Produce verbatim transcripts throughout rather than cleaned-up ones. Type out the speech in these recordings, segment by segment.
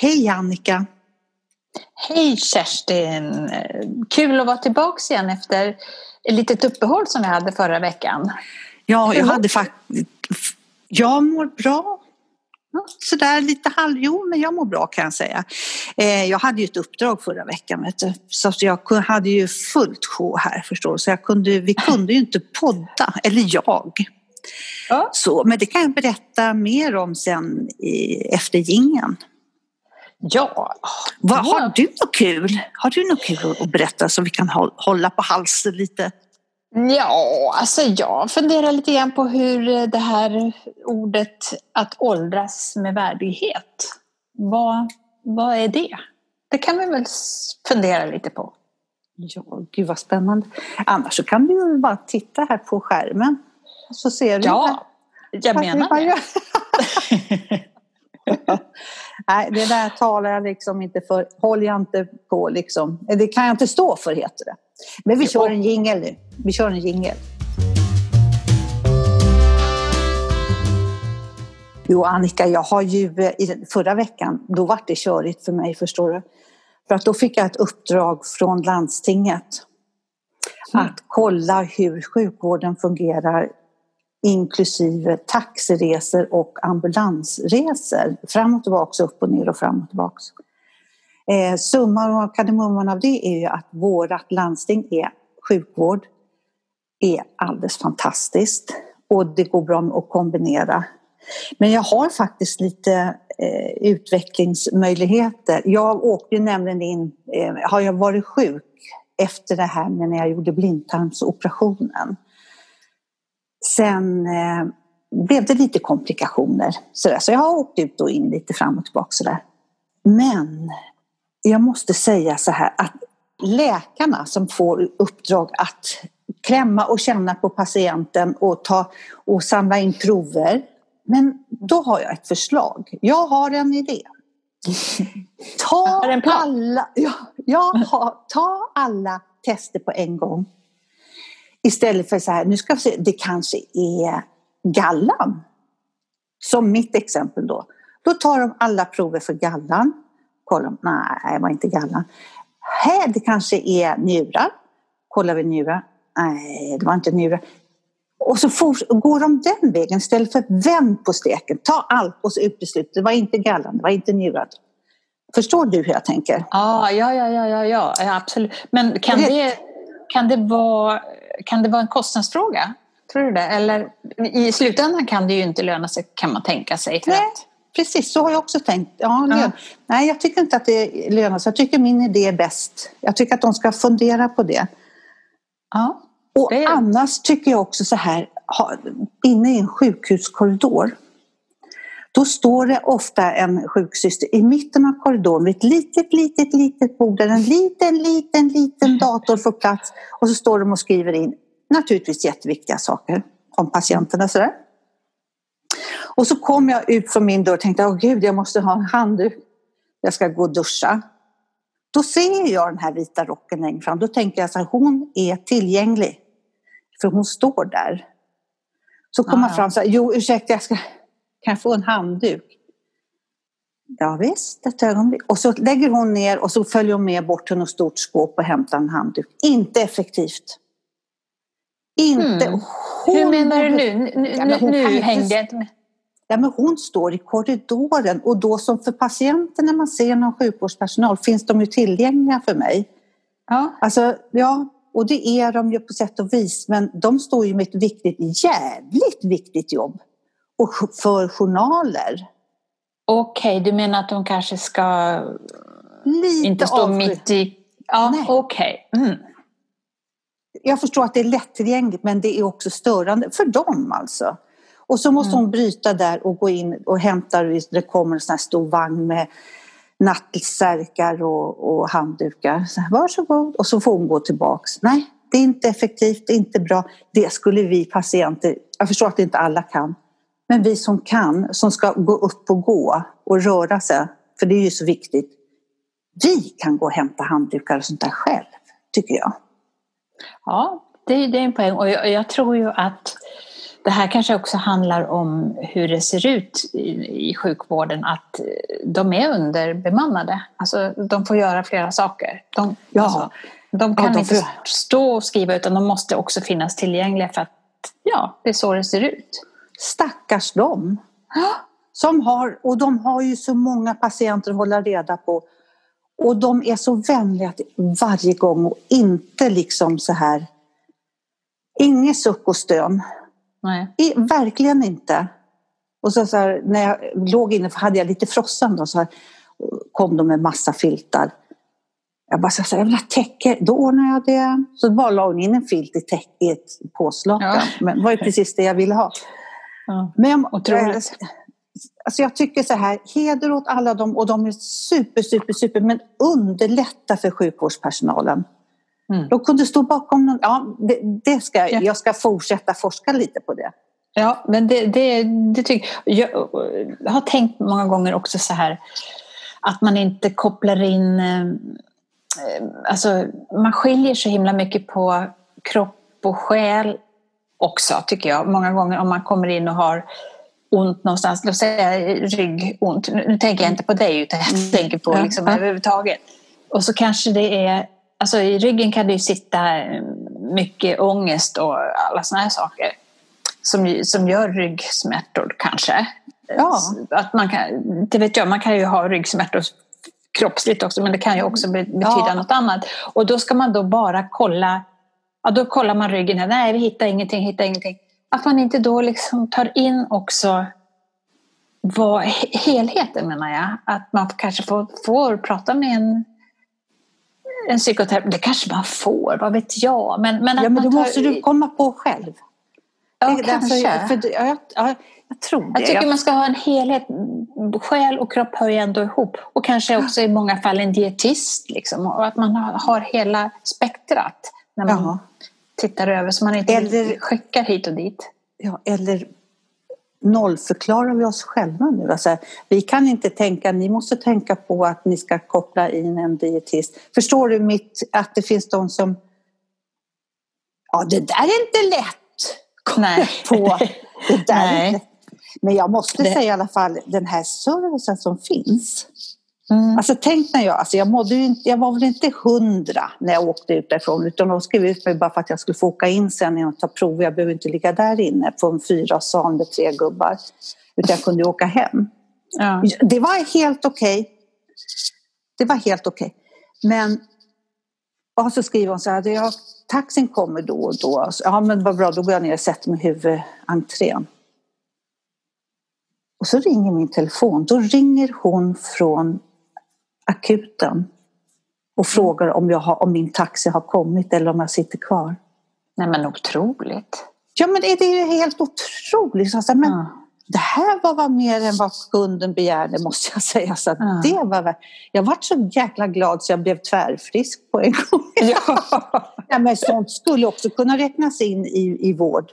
Hej Annika! Hej Kerstin! Kul att vara tillbaka igen efter ett litet uppehåll som jag hade förra veckan. Ja, jag hade faktiskt... Jag mår bra. Sådär lite halvjo, men jag mår bra kan jag säga. Jag hade ju ett uppdrag förra veckan, vet du? Så jag hade ju fullt sjå här, förstår du. Så jag kunde, vi kunde ju inte podda, eller jag. Ja. Så, men det kan jag berätta mer om sen i, efter gingen. Ja. Vad, har du något kul? Har du något kul att berätta så vi kan hålla på halsen lite? Ja, alltså jag funderar lite grann på hur det här ordet att åldras med värdighet. Vad, vad är det? Det kan vi väl fundera lite på. Ja, gud vad spännande. Annars så kan du ju bara titta här på skärmen. Så ser du. Ja, här. jag här menar det. Nej, det där talar jag liksom inte för. Håller jag inte på liksom. Det kan jag inte stå för, heter det. Men vi kör en jingle nu. Vi kör en jingle. Jo Annika, jag har ju förra veckan, då var det körigt för mig, förstår du. För att då fick jag ett uppdrag från landstinget. Mm. Att kolla hur sjukvården fungerar inklusive taxiresor och ambulansresor. Fram och tillbaka, upp och ner och fram och tillbaka. Eh, summan och kardemumman av det är ju att vårt landsting är sjukvård är alldeles fantastiskt och det går bra att kombinera. Men jag har faktiskt lite eh, utvecklingsmöjligheter. Jag åkte nämligen in, eh, har jag varit sjuk efter det här när jag gjorde blindtarmsoperationen. Sen eh, blev det lite komplikationer sådär. Så jag har åkt ut och in lite fram och tillbaka sådär. Men jag måste säga så här att läkarna som får uppdrag att klämma och känna på patienten och, ta, och samla in prover. Men då har jag ett förslag. Jag har en idé. Ta alla, ja, jag har, ta alla tester på en gång. Istället för så här, nu ska vi se, det kanske är gallan. Som mitt exempel då. Då tar de alla prover för gallan. Kollar de, nej det var inte gallan. Här det kanske är njurar. Kollar vi njurar, nej det var inte njurar. Och så for, går de den vägen istället för att vänd på steken. Ta allt och så utesluta, det var inte gallan, det var inte njurar. Förstår du hur jag tänker? Ah, ja, ja, ja, ja, ja, ja absolut. Men kan det, kan det vara, kan det vara en kostnadsfråga? Tror du det? Eller i slutändan kan det ju inte löna sig, kan man tänka sig. För nej. Att... Precis, så har jag också tänkt. Ja, ja. Nej, jag tycker inte att det lönar sig. Jag tycker min idé är bäst. Jag tycker att de ska fundera på det. Ja, och det är... annars tycker jag också så här. Inne i en sjukhuskorridor. Då står det ofta en sjuksyster i mitten av korridoren. Vid ett litet, litet, litet bord. Där en liten, liten, liten dator får plats. Och så står de och skriver in. Naturligtvis jätteviktiga saker. Om patienterna sådär. Och så kom jag ut från min dörr och tänkte, åh gud, jag måste ha en handduk. Jag ska gå och duscha. Då ser jag den här vita rocken längre fram. Då tänker jag så här, hon är tillgänglig. För hon står där. Så kommer jag fram så här, jo ursäkta, jag ska, kan jag få en handduk? Ja visst, ett ögonblick. Och så lägger hon ner och så följer hon med bort till något stort skåp och hämtar en handduk. Inte effektivt. Inte. Mm. Hon, hur menar du nu? Nu, ja, nu, nu hänger jag inte med. Ja, men hon står i korridoren och då som för patienten när man ser någon sjukvårdspersonal finns de ju tillgängliga för mig. Ja. Alltså, ja, och det är de ju på sätt och vis, men de står ju med ett viktigt, jävligt viktigt jobb och för journaler. Okej, okay, du menar att de kanske ska lite inte stå av... mitt i... Ja, okej. Okay. Mm. Jag förstår att det är lättillgängligt men det är också störande för dem alltså. Och så måste mm. hon bryta där och gå in och hämta, det kommer en sån här stor vagn med nattsärkar och, och handdukar. Så här, varsågod. Och så får hon gå tillbaks. Nej, det är inte effektivt, det är inte bra. Det skulle vi patienter, jag förstår att inte alla kan. Men vi som kan, som ska gå upp och gå och röra sig, för det är ju så viktigt. Vi kan gå och hämta handdukar och sånt där själv, tycker jag. Ja, det, det är en poäng. Och jag, jag tror ju att Det här kanske också handlar om hur det ser ut i, i sjukvården, att de är underbemannade. Alltså, de får göra flera saker. De, ja. alltså, de kan ja, de inte får... stå och skriva, utan de måste också finnas tillgängliga för att ja, det är så det ser ut. Stackars dem. Som har, och de har ju så många patienter att hålla reda på. Och de är så vänliga varje gång och inte liksom så här. Ingen suck och stön. Nej. I, verkligen inte. Och så, så här, när jag låg inne hade jag lite frossan då, så här, kom de med massa filtar. Jag bara så här, jag vill ha täcker. Då ordnar jag det. Så bara la hon in en filt i, täck, i ett påslakan. Ja. Men det var ju precis det jag ville ha. Ja. Men otroligt. Alltså jag tycker så här, heder åt alla dem, och de är super, super, super, men underlätta för sjukvårdspersonalen. Mm. De kunde stå bakom någon, ja, det, det ska, ja. Jag ska fortsätta forska lite på det. Ja, men det, det, det tycker jag, jag har tänkt många gånger också så här, att man inte kopplar in, alltså man skiljer så himla mycket på kropp och själ också, tycker jag, många gånger om man kommer in och har ont någonstans, låt säga ryggont. Nu tänker jag inte på dig, utan jag tänker på liksom ja. överhuvudtaget. Och så kanske det är, alltså i ryggen kan det ju sitta mycket ångest och alla såna här saker som, som gör ryggsmärtor kanske. Ja. Att man kan, det vet jag, man kan ju ha ryggsmärtor kroppsligt också, men det kan ju också betyda ja. något annat. Och då ska man då bara kolla, ja då kollar man ryggen här, nej vi hittar ingenting, hittar ingenting. Att man inte då liksom tar in också vad, helheten menar jag. Att man kanske får, får prata med en, en psykoterapeut. Det kanske man får, vad vet jag. Men, men, att ja, men då tar... måste du komma på själv. Ja, det, kanske. Därför, för, ja, jag, jag tror det. Jag tycker jag... man ska ha en helhet. Själ och kropp hör ju ändå ihop. Och kanske också i många fall en dietist. Liksom. Och att man har hela spektrat när man... Jaha. Tittar över så man inte eller, skickar hit och dit. Ja, eller nollförklarar vi oss själva nu. Alltså, vi kan inte tänka, ni måste tänka på att ni ska koppla in en dietist. Förstår du mitt, att det finns de som, ja det där är inte lätt. Nej. På. Det där Nej. Är inte lätt. Men jag måste det. säga i alla fall, den här servicen som finns. Mm. Alltså tänk när jag, alltså jag, mådde ju inte, jag var väl inte hundra när jag åkte ut därifrån, utan de skrev ut mig bara för att jag skulle få åka in sen och ta prov. Jag behöver inte ligga där inne på en fyra sal med tre gubbar, utan jag kunde åka hem. Ja. Det var helt okej. Okay. Det var helt okej. Okay. Men och så skriver hon så här, jag, taxin kommer då och då. Alltså, ja men vad bra, då går jag ner och sätter mig i huvudentrén. Och så ringer min telefon, då ringer hon från akuten och frågar om, jag har, om min taxi har kommit eller om jag sitter kvar. Nej men otroligt. Ja men det är ju helt otroligt. Så, men mm. Det här var, var mer än vad kunden begärde, måste jag säga. Så mm. det var, jag var så jäkla glad så jag blev tvärfrisk på en gång. Ja. Ja, men sånt skulle också kunna räknas in i, i vård.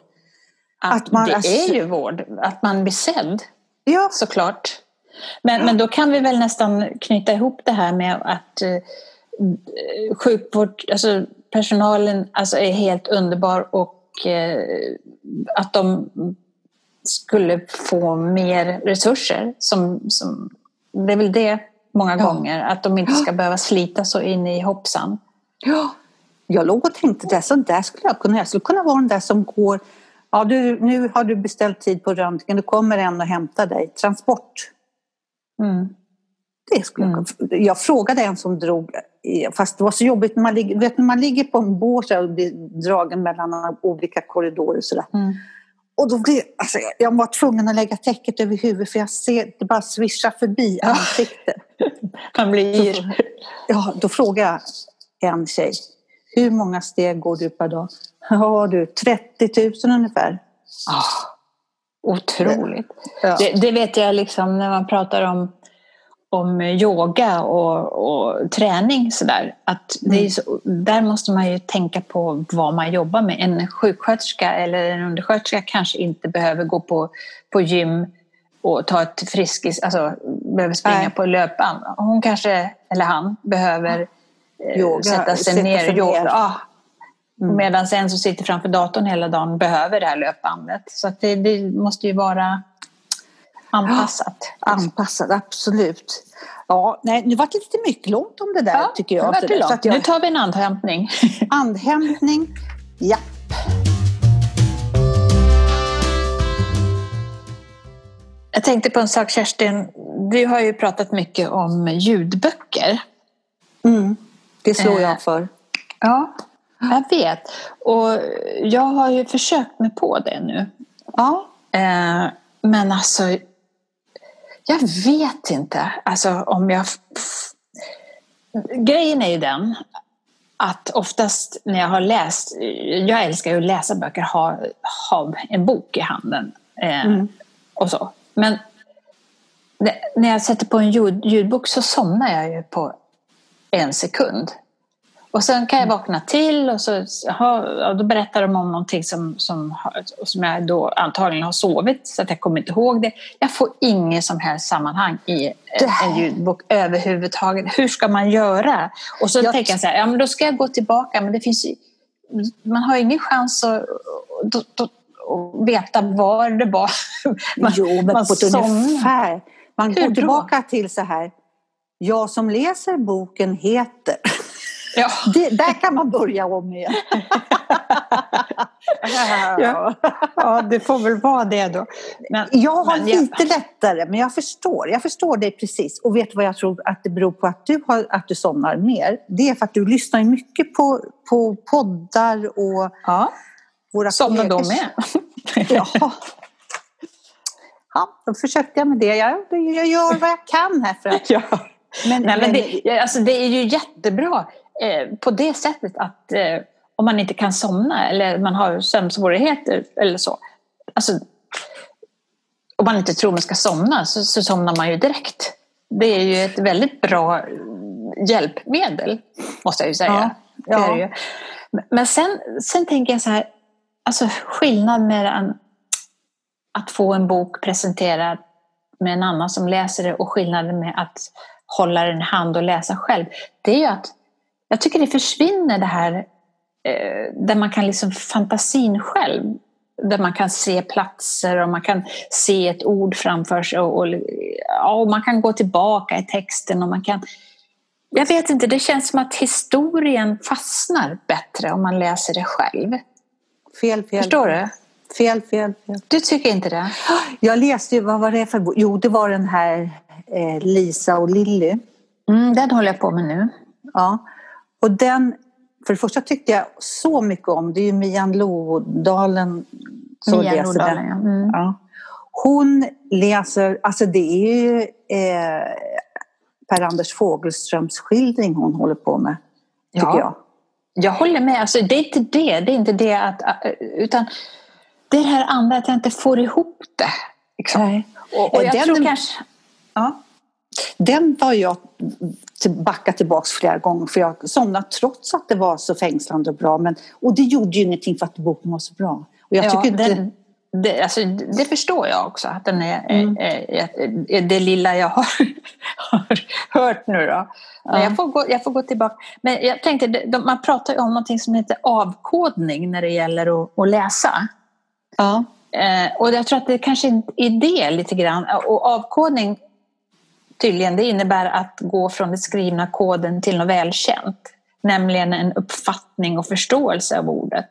Att, att man, det alltså, är ju vård. Att man blir sedd. Ja. Såklart. Men, ja. men då kan vi väl nästan knyta ihop det här med att eh, sjukvård, alltså personalen alltså är helt underbar och eh, att de skulle få mer resurser. Som, som, det är väl det många ja. gånger. Att de inte ska ja. behöva slita så in i hoppsan. Ja. Jag låg och tänkte det, så där skulle jag kunna, jag skulle kunna vara den där som går... Ja, du, nu har du beställt tid på röntgen. Du kommer en och hämtar dig. Transport. Mm. Det skulle mm. jag, jag frågade en som drog. Fast det var så jobbigt. Man ligger, vet, man ligger på en båt och blir dragen mellan olika korridorer. Och, sådär. Mm. och då blev, alltså, jag var tvungen att lägga täcket över huvudet. För jag ser det bara svischa förbi ansiktet. Han blir yr. Ja, då frågade jag en tjej. Hur många steg går du per dag? Ja du, trettio tusen ungefär. Oh, otroligt. Ja. Det, det vet jag liksom när man pratar om, om yoga och, och träning sådär. Att det mm. är så, där måste man ju tänka på vad man jobbar med. En sjuksköterska eller en undersköterska kanske inte behöver gå på, på gym och ta ett friskis, alltså behöver springa Nej. på löpan. Hon kanske, eller han, behöver... Mm. Yoga, sätta sig ner, sig ner. Yoga. Ah, Mm. Medan en som sitter framför datorn hela dagen behöver det här löpbandet. Så att det, det måste ju vara anpassat. Ja, anpassat, absolut. Ja, nej, nu var det lite mycket långt om det där, ja, tycker jag. Det det. Så att jag. Nu tar vi en andhämtning. Andhämtning, ja. Jag tänkte på en sak, Kerstin. Du har ju pratat mycket om ljudböcker. Mm, det slår jag för. Ja, jag vet. Och jag har ju försökt mig på det nu. Ja. Men alltså, jag vet inte. Alltså om jag... Grejen är ju den att oftast när jag har läst... Jag älskar ju att läsa böcker, ha, ha en bok i handen. Mm. Och så. Men när jag sätter på en ljud, ljudbok så somnar jag ju på en sekund. Och sen kan jag vakna till och så ja, då berättar de om någonting som, som, som jag då antagligen har sovit. Så att jag kommer inte ihåg det. Jag får ingen som helst sammanhang i en ljudbok överhuvudtaget. Hur ska man göra? Och så jag tänker jag så här, ja men då ska jag gå tillbaka. Men det finns ju, man har ju ingen chans att... Då, då, och veta var det var man, jo, man, ungefär, man går då? Tillbaka till så här jag som läser boken heter ja. Det, där kan man börja om igen. ja. ja det får väl vara det då, men jag har men, lite ja. lättare, men jag förstår jag förstår dig precis, och vet vad jag tror att det beror på att du, har, att du somnar mer, det är för att du lyssnar mycket på, på poddar och ja. Som de är. ja. ja, då försökte jag med det. Jag, jag gör vad jag kan här för att... ja. men, Nej, men det, alltså, det är ju jättebra eh, på det sättet att eh, om man inte kan somna eller man har sömnsvårigheter eller så. Alltså, om man inte tror man ska somna så, så somnar man ju direkt. Det är ju ett väldigt bra hjälpmedel, måste jag ju säga. Ja. Det är ju. Men sen, sen tänker jag så här, alltså skillnad mellan att få en bok presenterad med en annan som läser det och skillnaden med att hålla den i hand och läsa själv, det är ju att jag tycker det försvinner det här eh, där man kan liksom fantasin själv, där man kan se platser och man kan se ett ord framför sig och, och, och man kan gå tillbaka i texten och man kan... Jag vet inte, det känns som att historien fastnar bättre om man läser det själv. Fel, fel. Förstår du? Fel, fel, fel. Du tycker inte det? Jag läste ju, vad var det för bok? Jo, det var den här eh, Lisa och Lilly. Mm, den håller jag på med nu. Ja, och den, för det första tyckte jag så mycket om. Det är ju Mian Lodalen som Mian läser Lodalen, den. Ja. Mm. Ja. Hon läser, alltså det är ju... Eh, Per Anders Fogelströms skildring hon håller på med, tycker ja, jag. Jag håller med. Alltså, det är inte det. Det är inte det att... Utan det här andra att jag inte får ihop det. Liksom. Och, och jag den, tror kanske... Ja. Den var jag backat tillbaka flera gånger. För jag somnade trots att det var så fängslande och bra. Men, och det gjorde ju ingenting för att boken var så bra. Och jag ja, tycker den... Det, Det, alltså, det förstår jag också att den är, mm. är, är, är det lilla jag har, har hört nu då. Men ja. jag, får gå, jag får gå tillbaka. Men jag tänkte, de, man pratar ju om någonting som heter avkodning när det gäller att, att läsa. Ja. Eh, och jag tror att det kanske är det lite grann. Och avkodning tydligen, det innebär att gå från den skrivna koden till något välkänt. Nämligen en uppfattning och förståelse av ordet.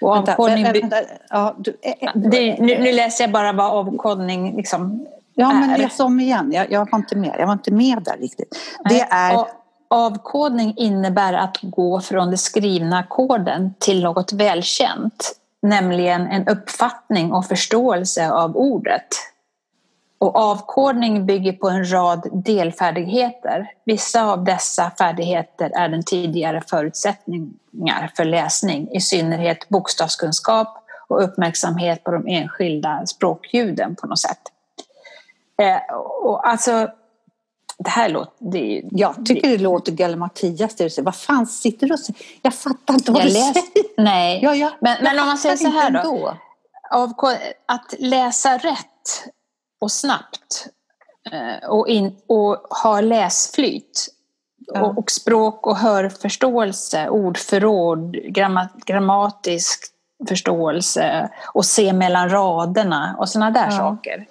Och avkodning, vänta, vänta, vänta. Ja, du, ä, det, nu, nu läser jag bara vad avkodning liksom ja, är. Men läs om igen. Jag, jag var inte med. Jag var inte med där riktigt. Nej. Det är... Och avkodning innebär att gå från den skrivna koden till något välkänt. Nämligen en uppfattning och förståelse av ordet. Och avkodning bygger på en rad delfärdigheter. Vissa av dessa färdigheter är den tidigare förutsättningar för läsning, i synnerhet bokstavskunskap och uppmärksamhet på de enskilda språkljuden på något sätt. Eh, och alltså, det här låter... Det, jag tycker det, det låter gallimatias. Det vad fan sitter du och säger? Jag fattar inte vad jag du läst, säger. Nej, ja, ja, men, men om man säger så här då. Avkod, att läsa rätt och snabbt och, in, och ha läsflyt, Ja. Och, och språk och hörförståelse, ordförråd, gramma, grammatisk förståelse och se mellan raderna och sådana där ja. saker.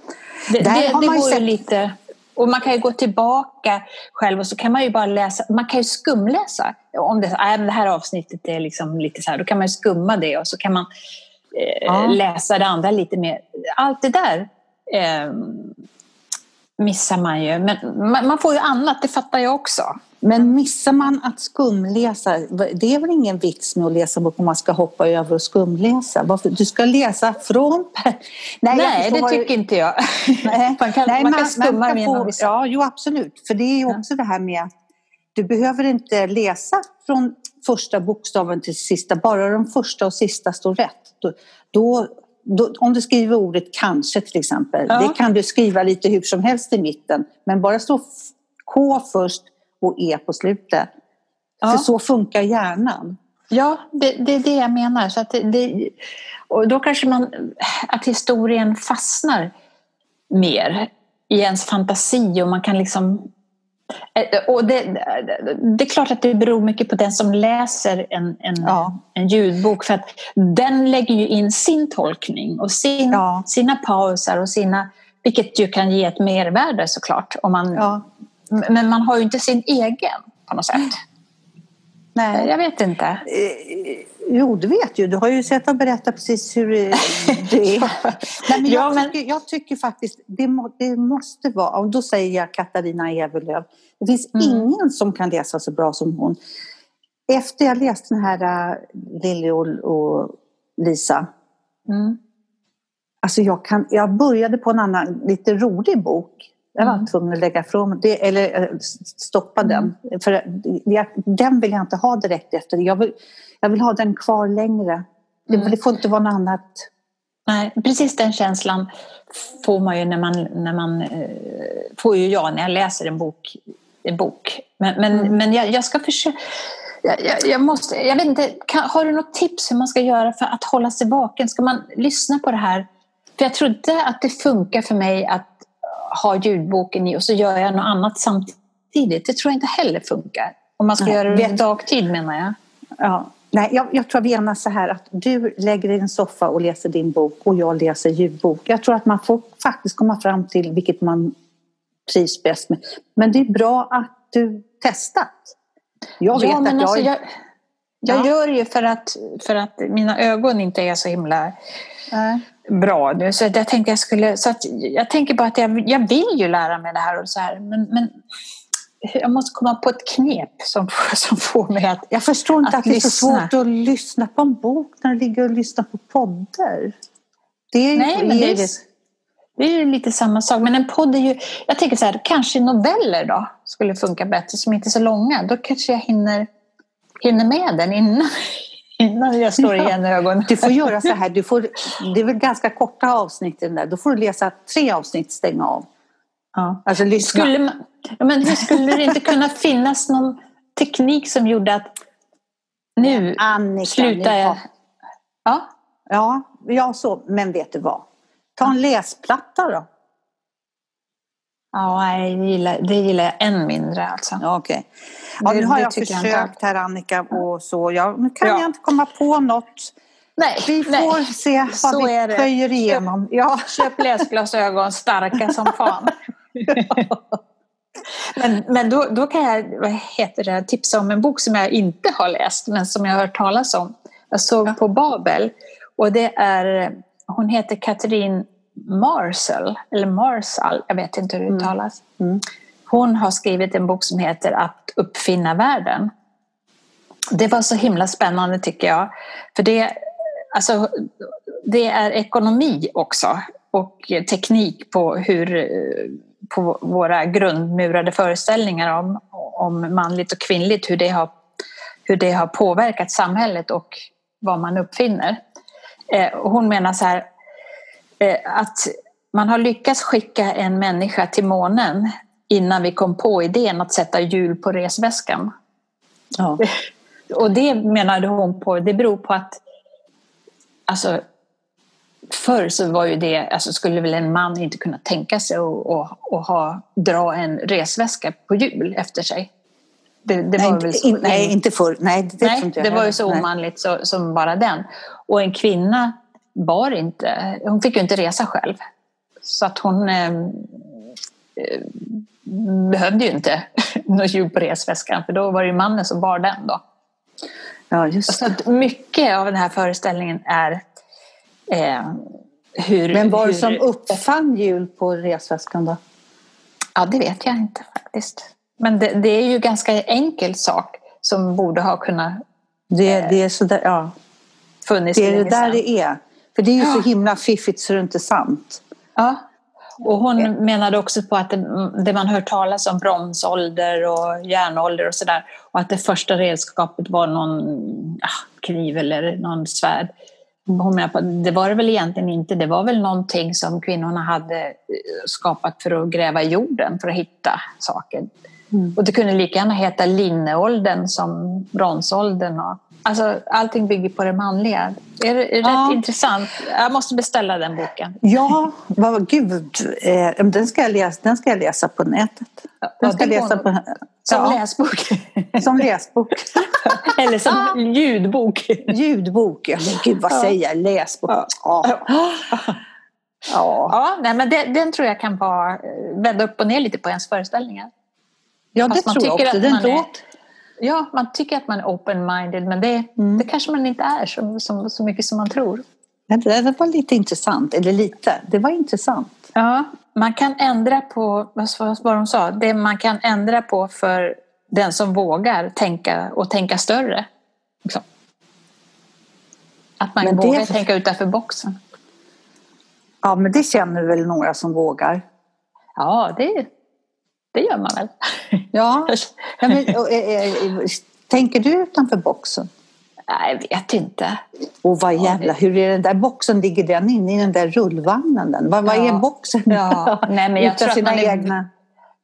Det, där det, det går ju lite... Och man kan ju gå tillbaka själv och så kan man ju bara läsa, man kan ju skumläsa. Om det, det här avsnittet är liksom lite så här, då kan man ju skumma det och så kan man eh, ja. läsa det andra lite mer. Allt det där eh, missar man ju. Men man, man får ju annat, det fattar jag också. Men missar man att skumläsa, det är väl ingen vits med att läsa bok om man ska hoppa över och skumläsa. Varför? Du ska läsa från... Nej, Nej det tycker du... inte jag. Nej. Man kan, Nej, man, man kan skumma man kan med få... Ja, jo, absolut. För det är ju också ja. det här med att du behöver inte läsa från första bokstaven till sista. Bara de första och sista står rätt. Då, då, då, om du skriver ordet kanske till exempel. Ja. Det kan du skriva lite hur som helst i mitten. Men bara stå K först. Och E på slutet. Ja. För så funkar hjärnan. Ja, det, det är det jag menar. Så att det, det, och då kanske man... Att historien fastnar mer i ens fantasi. Och man kan liksom... Och det, det är klart att det beror mycket på den som läser en, en, ja. en ljudbok. För att den lägger ju in sin tolkning. Och sin, ja. sina pauser och sina... Vilket ju kan ge ett mervärde såklart. Om man... Ja. Men man har ju inte sin egen på något sätt. Nej, jag vet inte. Jo, du vet ju. Du har ju sett att berätta precis hur det är. Nej, men jag, ja, men... Tycker, jag tycker faktiskt, det, må, det måste vara, och då säger jag Katarina Evelöf. Det finns mm. ingen som kan läsa så bra som hon. Efter jag läste den här Lilly och Lisa. Mm. Alltså jag, kan, jag började på en annan lite rolig bok. Jag var tvungen att lägga från det, eller stoppa mm. den. För jag, den vill jag inte ha direkt efter. Jag vill, jag vill ha den kvar längre. Det, mm. det får inte vara något annat. Nej, precis den känslan får man ju när man, när man får ju jag när jag läser en bok. En bok. Men, men, mm. men jag, jag ska försöka. Jag, jag, jag, måste, jag vet inte, kan, har du något tips hur man ska göra för att hålla sig vaken? Ska man lyssna på det här? För jag trodde att det funkar för mig att ha ljudboken i och så gör jag något annat samtidigt. Det tror jag inte heller funkar. Om man ska Nej, göra det vid dagtid menar jag. Ja. Nej, jag, jag tror vi menar så här att du lägger dig i en soffa och läser din bok och jag läser ljudbok. Jag tror att man får faktiskt komma fram till vilket man trivs bäst med. Men det är bra att du testat. Jag vet ja, men att jag... Alltså jag... Jag ja. gör det ju för att, för att mina ögon inte är så himla äh. bra nu. Så jag tänkte jag skulle... Så att jag tänker bara att jag, jag vill ju lära mig det här och så här. Men, men jag måste komma på ett knep som, som får mig att Jag förstår inte att, att det är så svårt att lyssna på en bok när du ligger och lyssnar på poddar. Det är ju Nej, men det är, det är ju lite samma sak. Men en podd är ju... Jag tänker så här, kanske noveller då skulle funka bättre som inte är så långa. Då kanske jag hinner... hinner med den innan, innan jag slår igen ögonen. Du får göra så här, du får, det är väl ganska korta avsnitt den där. Då får du läsa tre avsnitt, stänga av. Ja. Alltså lyssna. Skulle, man, men skulle det inte kunna finnas någon teknik som gjorde att nu Annika, slutar jag? Ja, ja, ja så, men vet du vad? Ta en läsplatta då. Ja, jag gillar, det gillar jag än mindre alltså. Ja, okej. Okay. Ja, nu har jag försökt jag här Annika och så. Ja, nu kan ja. jag inte komma på något. Nej, vi får nej. se vad så vi höjer igenom. Ja. Köp läsglasögon starka som fan. men men då, då kan jag vad heter det, tipsa om en bok som jag inte har läst men som jag har hört talas om. Jag såg ja. på Babel och det är, hon heter Katrine Marçal, eller Marçal, jag vet inte hur det uttalas. Mm. Mm. Hon har skrivit en bok som heter Att uppfinna världen. Det var så himla spännande tycker jag. För det, alltså, det är ekonomi också och teknik på hur på våra grundmurade föreställningar om, om manligt och kvinnligt, hur det, har, hur det har påverkat samhället och vad man uppfinner. Hon menar så här att man har lyckats skicka en människa till månen innan vi kom på idén att sätta hjul på resväskan. Ja. Och det menade hon på, det beror på att alltså, förr så var ju det, alltså skulle väl en man inte kunna tänka sig att och, och ha, dra en resväska på hjul efter sig. Det, det nej, var väl så, in, nej, nej, inte för, nej, det, nej, det var ju så omanligt så, som bara den. Och en kvinna bar inte, hon fick ju inte resa själv. Så att hon eh, behövde ju inte något djup på resväskan, för då var det ju mannen som bar den då. Ja, just så att mycket av den här föreställningen är eh, hur... Men var det som uppfann jul på resväskan då? Ja, det vet jag inte faktiskt. Men det, det är ju ganska enkel sak som borde ha kunnat... Det, eh, det är så där, ja. Funnits det är det där det är. För det är ju ja. så himla fiffigt så det är inte sant. Ja, och hon eh. menade också på att det, det man hör talas om bronsålder och järnålder och sådär. Och att det första redskapet var någon ah, kniv eller någon svärd. Hon menar på, det var det väl egentligen inte. Det var väl någonting som kvinnorna hade skapat för att gräva i jorden för att hitta saker. Mm. Och det kunde lika gärna heta linneåldern som bronsåldern. Och, alltså, allting bygger på det manliga. Det är, är ja. rätt intressant. Jag måste beställa den boken. Ja, vad, gud. Eh, den, ska jag läsa, den ska jag läsa på nätet. Den ja, ska läsa på, som ja. läsbok. Som läsbok. Eller som ljudbok. Ljudbok, ja. Men gud, vad ja. säger jag? Läsbok. Ja. Ja. Ja. Ja, nej, men den, den tror jag kan vara vända upp och ner lite på ens föreställningar. Ja, det man tror jag också. Den är, ja, man tycker att man är open-minded, men det, mm. det kanske man inte är så, så, så mycket som man tror. Det, det var lite intressant, eller lite, det var intressant. Ja, man kan ändra på, vad, vad de sa, det man kan ändra på för den som vågar tänka och tänka större. Så. Att man men vågar det... tänka utanför boxen. Ja, men det känner väl några som vågar. Ja, det är Det gör man väl. Ja. Ja men, och, och, och, tänker du utanför boxen? Nej, jag vet inte. Och vad jävla, hur är den där boxen? Ligger den inne i den där rullvagnen? Den? Vad, ja. vad är boxen? Ja. Nej, men jag tror att man är, egna...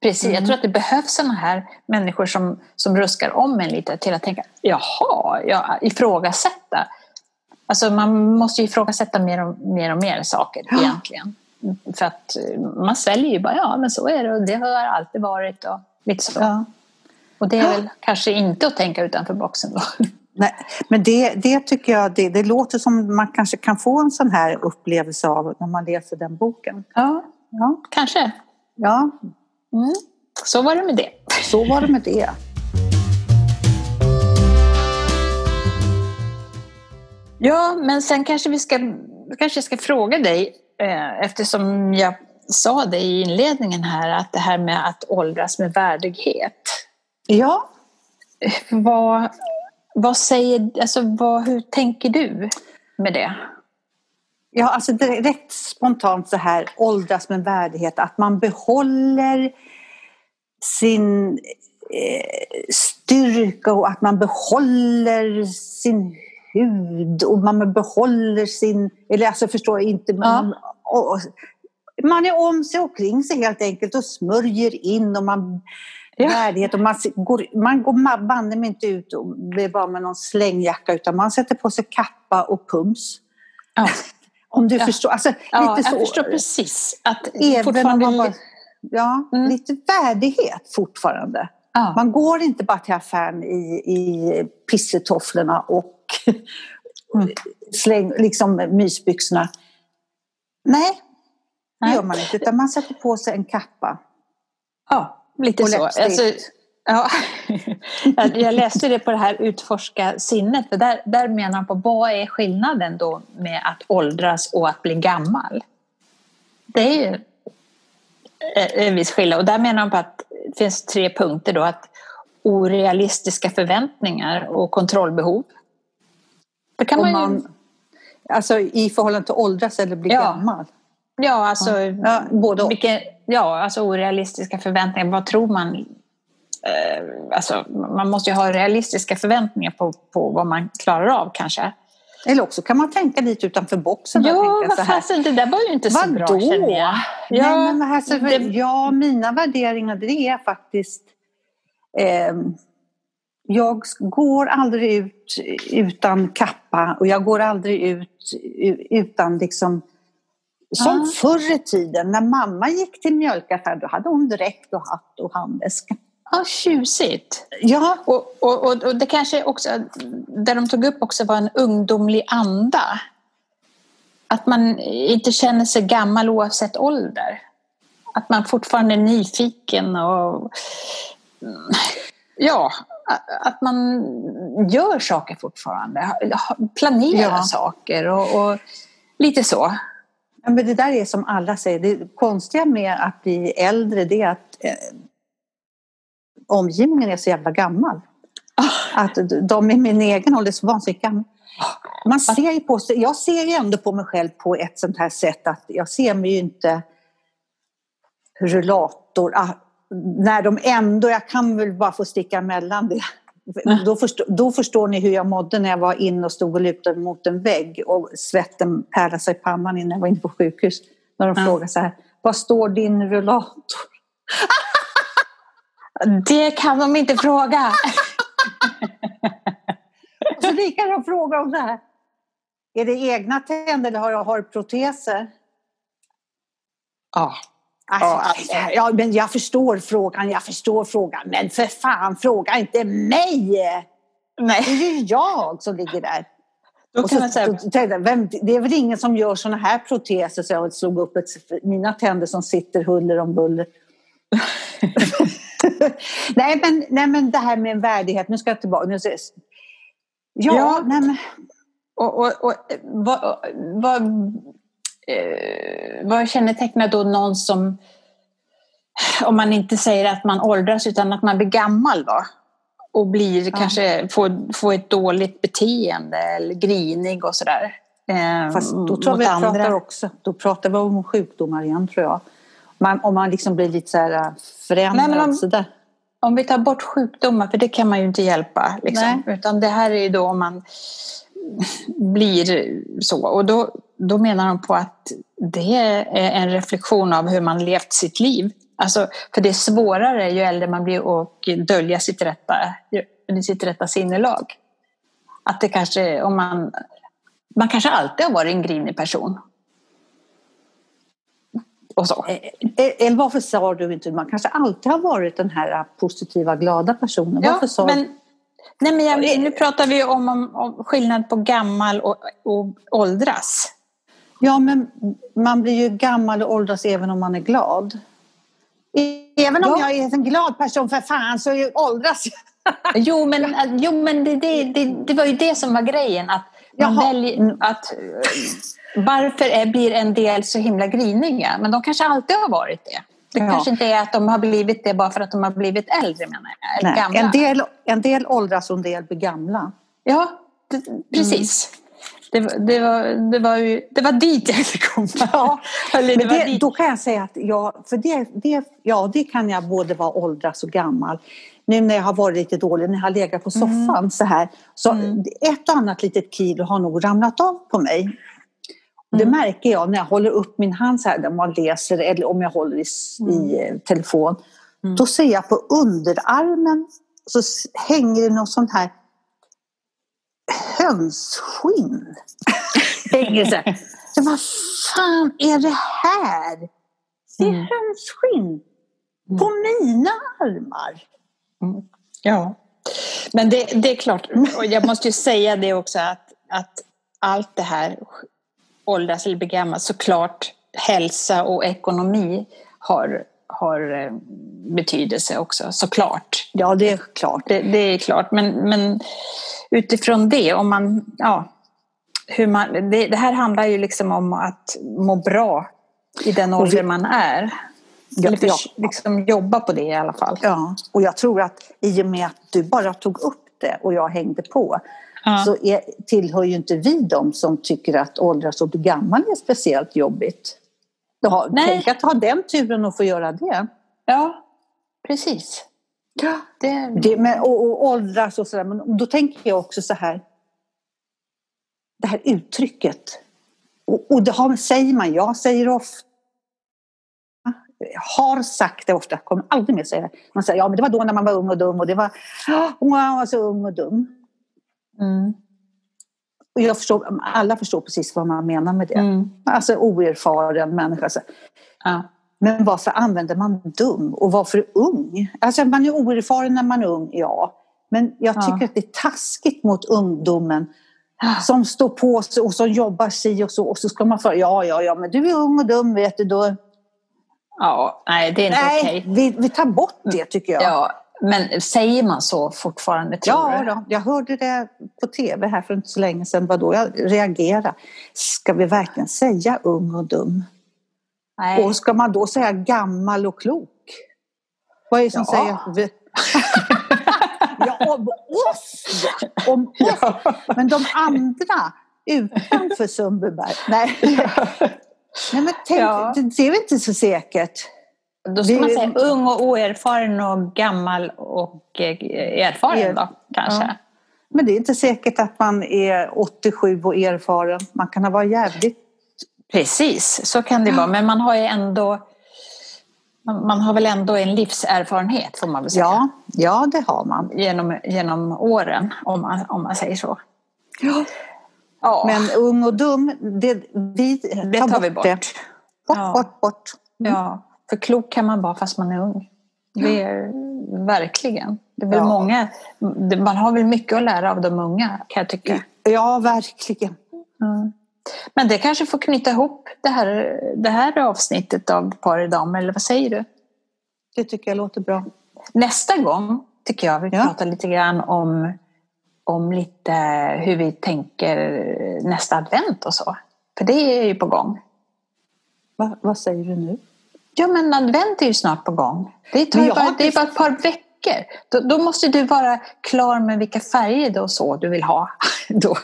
Precis, mm. jag tror att det behövs sådana här människor som, som ruskar om en lite till att tänka, jaha, jag ifrågasätta. Alltså man måste ju ifrågasätta mer och mer, och mer saker ja. egentligen. För att man säljer ju bara, ja men så är det och det har alltid varit och lite så. Ja. Och det är väl ja. kanske inte att tänka utanför boxen då. Nej, men det, det tycker jag, det, det låter som man kanske kan få en sån här upplevelse av när man läser den boken. Ja, ja. kanske. Ja. Mm. Så var det med det. Så var det med det. Ja, men sen kanske vi ska, kanske ska fråga dig. Eftersom jag sa det i inledningen här att det här med att åldras med värdighet. Ja. Vad, vad säger, alltså vad, hur tänker du med det? Ja, alltså direkt spontant så här, åldras med värdighet. Att man behåller sin eh, styrka och att man behåller sin hud och man behåller sin, eller alltså förstår jag inte, man, ja. och, och, man är om sig och kring sig helt enkelt och smörjer in och man ja. värdighet och man går, man går banden inte ut och blir bara med någon slängjacka utan man sätter på sig kappa och pums. Ja. Om du ja. förstår, alltså ja, lite så. Jag förstår precis att även man bara, ja, mm. lite värdighet fortfarande. Ja. Man går inte bara till affären i, i pissetofflorna och Mm. släng, liksom mysbyxorna. Nej, det Nej. gör man inte. Utan man sätter på sig en kappa. Ja, lite så. Alltså, ja. Jag läste det på det här utforska sinnet. För där, där menar man på vad är skillnaden då med att åldras och att bli gammal. Det är ju en viss skillnad. Och där menar man på att det finns tre punkter då. Att orealistiska förväntningar och kontrollbehov. Det kan man, man ju... Alltså i förhållande till åldras eller bli ja. gammal? Ja, alltså, ja, både vilken, ja, alltså orealistiska förväntningar. Vad tror man? Eh, alltså, man måste ju ha realistiska förväntningar på, på vad man klarar av kanske. Eller också kan man tänka lite utanför boxen. Ja, vad fasen, det där var ju inte så Vadå? bra känner jag. Ja, Nej, men alltså, det... ja, mina värderingar det är faktiskt... Eh, Jag går aldrig ut utan kappa och jag går aldrig ut utan liksom som ah. förr i tiden när mamma gick till mjölkaffär då hade hon dräkt och hatt och handväska. Ja, tjusigt. Ja. Och, och, och, och det kanske också, där de tog upp också var en ungdomlig anda. Att man inte känner sig gammal oavsett ålder. Att man fortfarande är nyfiken och ja, att man gör saker fortfarande. Planerar ja. saker och, och lite så. Men det där är som alla säger, det konstiga med att bli äldre det är att eh, omgivningen är så jävla gammal. Oh. Att de i min egen ålder är så vansinnigt gammal. Man ser ju på sig, jag ser ju ändå på mig själv på ett sånt här sätt att jag ser mig ju inte rullator ah, när de ändå, jag kan väl bara få sticka mellan det. Mm. Då, förstår, då förstår ni hur jag mådde när jag var inne och stod och lutade mot en vägg och svetten pärlade sig i pannan innan jag var inne på sjukhus. När de mm. frågade så här, vad står din rullator? Det kan de inte fråga. Och så lika de frågar om det här. Är det egna tänder eller har jag har proteser? Ja. Ah. Alltså, ja, men jag förstår frågan, jag förstår frågan. Men för fan, fråga inte mig! Nej. Det är ju jag som ligger där. Då kan så, man säga... så, vem, det är väl ingen som gör såna här proteser så jag slog upp ett, mina tänder som sitter huller om buller. nej, men, nej, men det här med en värdighet. Nu ska jag tillbaka. Nu ska jag... Ja, ja. Nej, men... Och, och, och vad... vad... Eh, vad kännetecknar då någon som, om man inte säger att man åldras utan att man blir gammal då? Och blir ja. kanske, får, får ett dåligt beteende eller grinig och sådär. Eh, Fast då tror vi andra. Pratar också, då pratar vi om sjukdomar igen tror jag. Man, om man liksom blir lite så här förändrad. Nej, om, så där. Om vi tar bort sjukdomar, för det kan man ju inte hjälpa. Liksom. Utan det här är ju då om man blir så. Och då Då menar de på att det är en reflektion av hur man levt sitt liv. Alltså, för det är svårare ju äldre man blir och dölja sitt rätta, sitt rätta sinnelag. Att det kanske, om man, man kanske alltid har varit en grinig person. Och så. Eller varför sa du inte, man kanske alltid har varit den här positiva, glada personen. Varför ja, sa men... Nej, men jag, nu pratar vi om, om, om skillnad på gammal och, och åldras. Ja, men man blir ju gammal och åldras även om man är glad. Även om ja. jag är en glad person för fan så är jag åldras. Jo, men, jo, men det, det, det, det var ju det som var grejen. Att man väljer, att, varför är, blir en del så himla griniga? Men de kanske alltid har varit det. Det ja. kanske inte är att de har blivit det bara för att de har blivit äldre, menar jag. Eller gamla. En del, en del åldras och en del blir gamla. Ja, det, precis. Mm. Det, det, var, det, var ju, det var dit jag kom. Ja. Eller, men det, då kan jag säga att jag, för det, det, ja, det kan jag både vara åldras och gammal. Nu när jag har varit lite dålig, när jag har legat på soffan mm. så här. Så mm. ett annat litet kilo har nog ramlat av på mig. Mm. Det märker jag när jag håller upp min hand så här när man läser eller om jag håller i, mm. i telefon. Mm. Då ser jag på underarmen så hänger det något sånt här hönsskinn. hänger så här. Så, vad fan är det här? Det är mm. hönsskinn på mm. mina armar. Mm. Ja, men det, det är klart. Och jag måste ju säga det också att, att allt det här... åldras eller bli gammal, såklart hälsa och ekonomi har, har betydelse också, såklart. Ja, det är klart. Det, det är klart, men, men utifrån det, om man, ja, hur man, det, det här handlar ju liksom om att må bra i den ålder vi, man är. Ja, eller för, ja. liksom jobba på det i alla fall. Ja, och jag tror att i och med att du bara tog upp det och jag hängde på, ja. Så är, tillhör ju inte vi de som tycker att åldras och bli gammal är speciellt jobbigt. Har, tänk att ha den turen och få göra det. Ja, precis. Ja, det... Det, men, och, och åldras och sådär. Men då tänker jag också så här. Det här uttrycket. Och, och det har, säger man, jag säger ofta. Har sagt det ofta, kommer aldrig mer säga det. Man säger, ja men det var då när man var ung och dum och det var, och man var så ung och dum. Mm. Och jag förstår, alla förstår precis vad man menar med det. Mm. Alltså oerfaren människa. Ja. Men varför använder man dum och varför ung? Alltså man är oerfaren när man är ung, ja. Men jag tycker ja. att det är taskigt mot ungdomen som står på sig och som jobbar sig och så. Och så ska man för ja, ja, ja, men du är ung och dum, vet du då. Ja, nej, det är inte nej, okej. Vi, vi tar bort det tycker jag. Ja, men säger man så fortfarande tror ja, du? Ja, jag hörde det på tv här för inte så länge sedan. Vadå, jag reagerade. Ska vi verkligen säga ung och dum? Nej. Och ska man då säga gammal och klok? Vad är det som ja. säger att vi... ja, om oss! Om oss. Ja. Men de andra utanför Sundbyberg. Nej. Nej, men tänk, ja. det är väl inte så säkert. Då ska det... man säga ung och oerfaren och gammal och erfaren då, kanske. Ja. Men det är inte säkert att man är åttiosju och erfaren. Man kan vara jävligt. Precis, så kan det vara. Men man har ju ändå... Man har väl ändå en livserfarenhet får man väl säga. Ja, ja det har man. Genom, genom åren om man, om man säger så. Ja. Ja. Men ung och dum, det, vi tar det tar bort vi bort. Det. Bort, ja. bort, bort. Mm. Ja, för klok kan man vara fast man är ung. Det är ja. verkligen. Det är ja. många, man har väl mycket att lära av de unga kan jag tycka. Ja, verkligen. Mm. Men det kanske får knyta ihop det här, det här avsnittet av Par i damer, eller vad säger du? Det tycker jag låter bra. Nästa gång tycker jag vi ja. pratar lite grann om, om lite hur vi tänker nästa advent och så. För det är ju på gång. Va, vad säger du nu? Ja men advent är ju snart på gång. Det, tar ju bara, det är bara ett par veckor. Då, då måste du vara klar med vilka färger då så du vill ha. Då.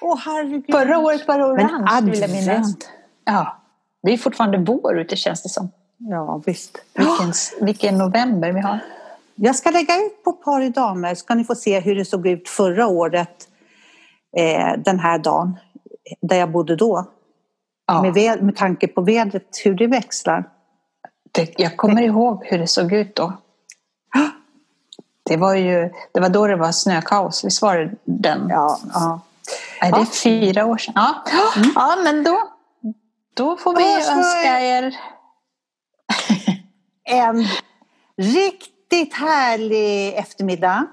Åh, herregud. Förra året var det orange. Ja, det är fortfarande vår ute känns det som. Ja, visst. Vilken, vilken november vi har. Jag ska lägga ut på Par i damer. Ska ni få se hur det såg ut förra året. Eh, den här dagen. Där jag bodde då. Ja. Med, ved, med tanke på vädret. Hur det växlar. Det, jag kommer ihåg hur det såg ut då. Det var ju, det var då det var snökaos. Visst var det den? Ja. ja. Nej, det är ja. fyra år sedan. Ja, mm. ja men då, då får vi då önska er en riktigt härlig eftermiddag.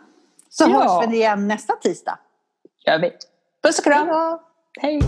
Så ja. hörs vi igen nästa tisdag. Gör vi. Puss och kram. Hej.